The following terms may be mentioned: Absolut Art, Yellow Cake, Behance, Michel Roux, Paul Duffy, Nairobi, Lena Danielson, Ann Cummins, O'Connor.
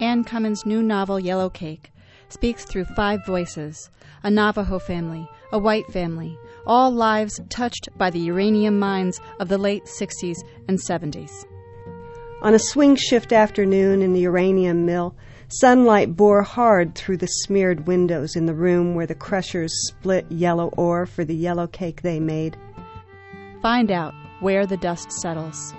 Ann Cummins' new novel, Yellow Cake, speaks through five voices: a Navajo family, a white family, all lives touched by the uranium mines of the late 60s and 70s. On a swing shift afternoon in the uranium mill, sunlight bore hard through the smeared windows in the room where the crushers split yellow ore for the yellow cake they made. Find out where the dust settles.